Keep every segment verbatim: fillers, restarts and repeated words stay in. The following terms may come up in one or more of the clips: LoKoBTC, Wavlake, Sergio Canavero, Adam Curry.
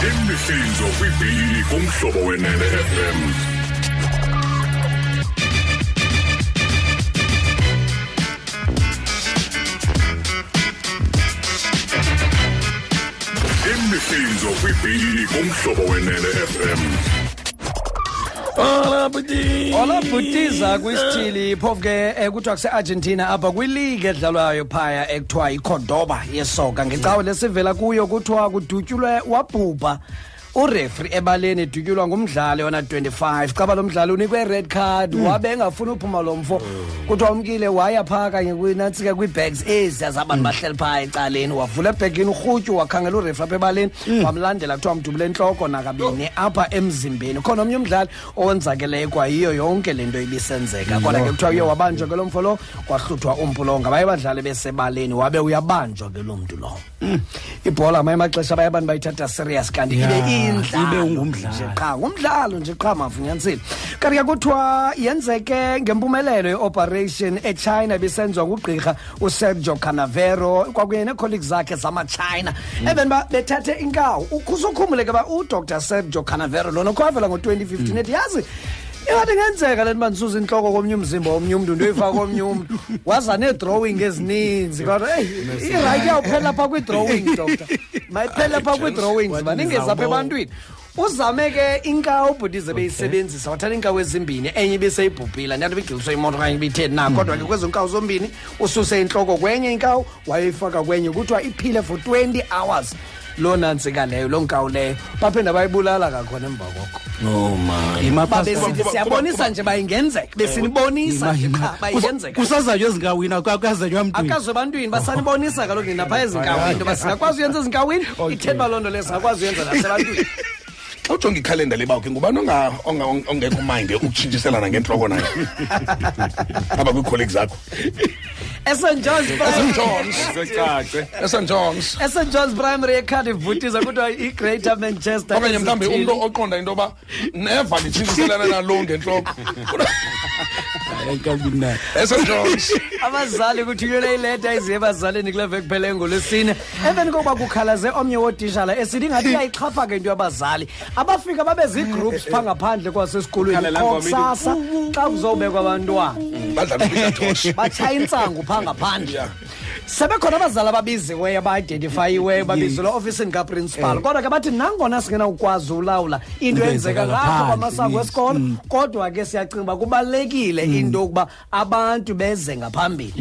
imihlinzo kwibhili kumhlobo wenene F M. Imihlinzo kwibhili kumhlobo wenene F M. Hola Buti. Hola Butiza kwisithili phofu ke ekuthiwa kuse Argentina apha kwiliga edlalwayo phaya ekuthiwa iCórdoba yesoka ngecawe lesivela kuyo kuthiwa kudutyulwe wabhubha ureferee ebaleni edutyulwa ngumdlali ona twenty-five qaba lo mdlali unikwe red card wabe engafuna uphuma lomfo kuthiwa umkile waya phaka kanye kwinatsika kwibags eziyazi abantu bahleli phaya ecaleni wavula ebhekini urhutyu wakhangela ureferee ebaleni wamlandela kuthiwa mdubule entloko nakabini apha emzimbeni khona omnye umdlali owenzakeleyo kwayiyo yonke lento ibisenzeka kodwa ke kuthiwa uye wabanjwa ke lo mfo lo kwahluthwa umpulonga baye badlali besebaleni wabe uyabanjwa ke lo mntu lowo ibhola mayemaxesha abaye abantu bayithatha serious kanti ile ibe ungumdlali qha ngumdlalo nje qha mafunyanisile kanti kuthiwa yenzeke ngempumelelo yeoperation eChina bisenzwa ngugqirha uSergio Canavero kwakunye necolleagues zakhe zamaChina ebenba bethathe inkawu ukuzukhumbuleke ba uDr Sergio Canavero lona kwavela ngo twenty fifteen ethi yazi yathi ngenzeka lento banisuza inhloko komnye umzimba omnye umuntu ndoyifaka komnye umuntu waza nedrawing ezininzi kodwa hey irayi yaphela pha kwidrawing doctor mayiphela pha kwidrawings baningeza apha ebantwini uzameke inkawu ubhudize beyisebenzisa wathatha inkawu ezimbini enye ibiseyibhubhila ndathi bigiliswe imoto kanye ibithe na kodwa ke kwezo inkawu zombini ususe inhloko kwenye inkawu wayifaka kwenye kuthiwa iphile for twenty hours lona ntsika leyo lonkawu leyo baphenda bayibulala kakhona emva koko no man imapasisi siyabonisa nje bayingenzeka besinibonisa cha bayingenzeka kusazayo ezingawina kwakazanywa mntwini akazo bantwini basanibonisa kaloko ninapha ezingawini basingakwazi uyenza ezingawini ithemba londo lesakwazi uyenza nasebantwini awujonga ikhalenda lebawukhe ngubani onga ongekho manje ukutshintshiselana ngenhloko nayo aba kwicolleagues zakho Saint John's Saint John's Saint John's primary Cardiff Butiza kuthiwa iGreater Manchester okanye mhlambe umuntu oqonda into ba never litshintshiselana nalo ngenhloko ayikabina Saint John's abazali kuthunyelwe ileta iziyebazaleni kuleve kuphele ngolesine even ngoba kukhalaze omnye wotishala esithi ngathi ayichapha ke into yabazali abafika babe zigroups pha ngaphandle kwasesikolweni kusasa xa kuzobekwa abantwana badlala idathoshi batshayintsangu pha ngaphandle sebekhona abazali ababiziweyo aba-identifyiweyo babizilwa ofisini kaprincipal kodwa ke bathi nangona singena ukwazi ulawula into enzeka ngapha kwamasango esikolo kodwa ke siyacinga uba kubalulekile into yokuba abantu beze ngaphambili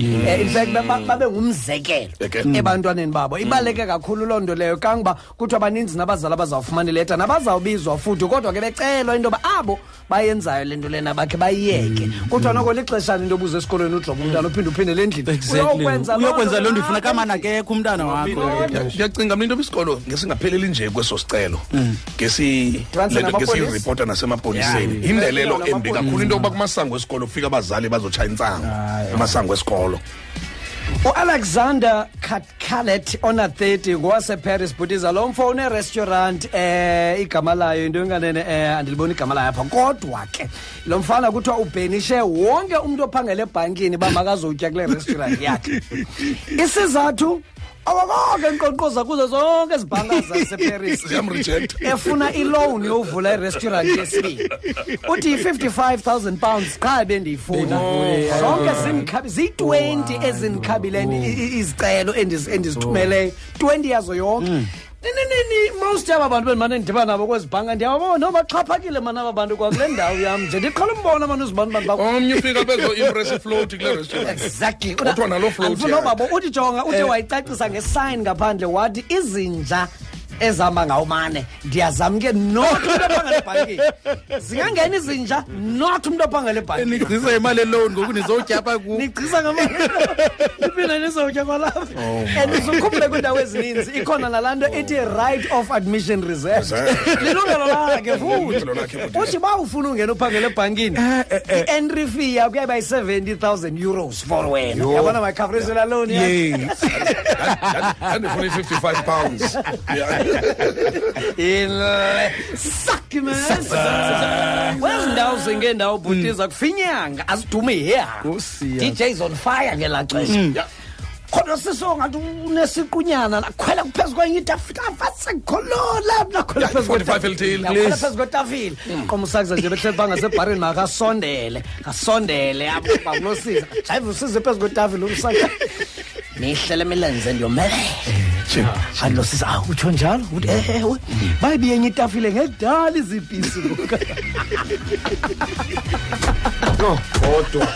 in fact babe ngumzekelo ebantwaneni babo ibaluleke kakhulu loo nto leyo kangoba kuthiwa baninzi nabazali abazawufumana ileta nabazawubizwa futhi kodwa ke becelwa into yoba abo bayenzayo le nto lena bakhe bayiyeke kuthiwa noko lixeshana into obuza esikolweni udloba umntana uphinde uphindele endlini loluntu ufuna kamana ke kumntana wakho uyacinga mntu obisikolo ngesingapheleli nje kweso sicelo ngesi ngesi reporter nasemapoliseni indelelo embi kakhulu into yokuba kumasango esikolo ufika abazali bazotshaya intsango kumasango esikolo uAlexander Katkalet ona thirty ngowase-Paris Butiza lo mfo unerestaurant eh igama layo into enganene eh andiliboni igama layo apha kodwa ke lo mfana kuthiwa ubhenishe wonke umuntu ophangela ebhankini uba makazotya kule restaurant yakhe isizathu awabonke enkonkoza kuzo zonke ezibhanka zaseParis efuna iloan yovula irestaurant yesibili uthi fifty-five thousand pounds qha ebendiyifuna zonke ziyi-twenty ezinikhabileni izicelo endizithumeleyo twenty yazo yonke nini most yaba bantu bendimane ndidibana nabo kwezibhanka ndiyababona noba baxhaphakile mani aba bantu kwakule ndawo yam nje ndiqhala umbona abantu zibantu omnye ufika bezoimpressive float kule restaurant exactly kuthiwa naloo float nobabo uthi jonga uthe wayicacisa ngesayini ngaphandle wathi izinja ezihamba ngawumane ndiyazamke not umntu ophangela ebhankini zingangena izinja not umntu ophangela ebhankini nigcisa imali elowuni ngoku nizotyapha ku nigcisa ngamali iphina nizotya kwalapha and uzukhumbule kwiindawo ezininzi ikhona nalaa nto ethi right of admission reserved lilungelo lakhe futhi uthi uba ufuna ungena uphangela ebhankini i-entry fee yakho kuyayiba yi-seventy thousand euros for wena yabona mayikhavarisela lowuni andifuna i-fifty-five pounds in succulence wendawo zingendawo Butiza kufinyanga asidume iheha D J's on fire ngelaxesha khona sisonga unesiqunyana nakhwela kuphezulu kwenye itafika afasekolola nakhwela phezulu kwetafile nakhwela phezulu kwetafile komsakza nje bethe banga sebareni maka sondele kasondele ababulosiza drive usize phezulu kwetafile umsakza nihlele milenze ndiyomele hallo sisa utsho njalo uthi ehewe bayibe yenye itafile ngedala izipisi lokho no odo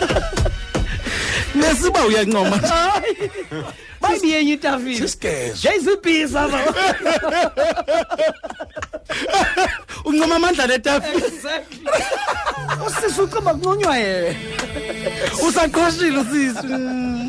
nesiba uyancoma bayibe yenye itafile jayizipisa baba uncoma amandla netafile usisa uqamba kunconywa yena usaqhoshile usisi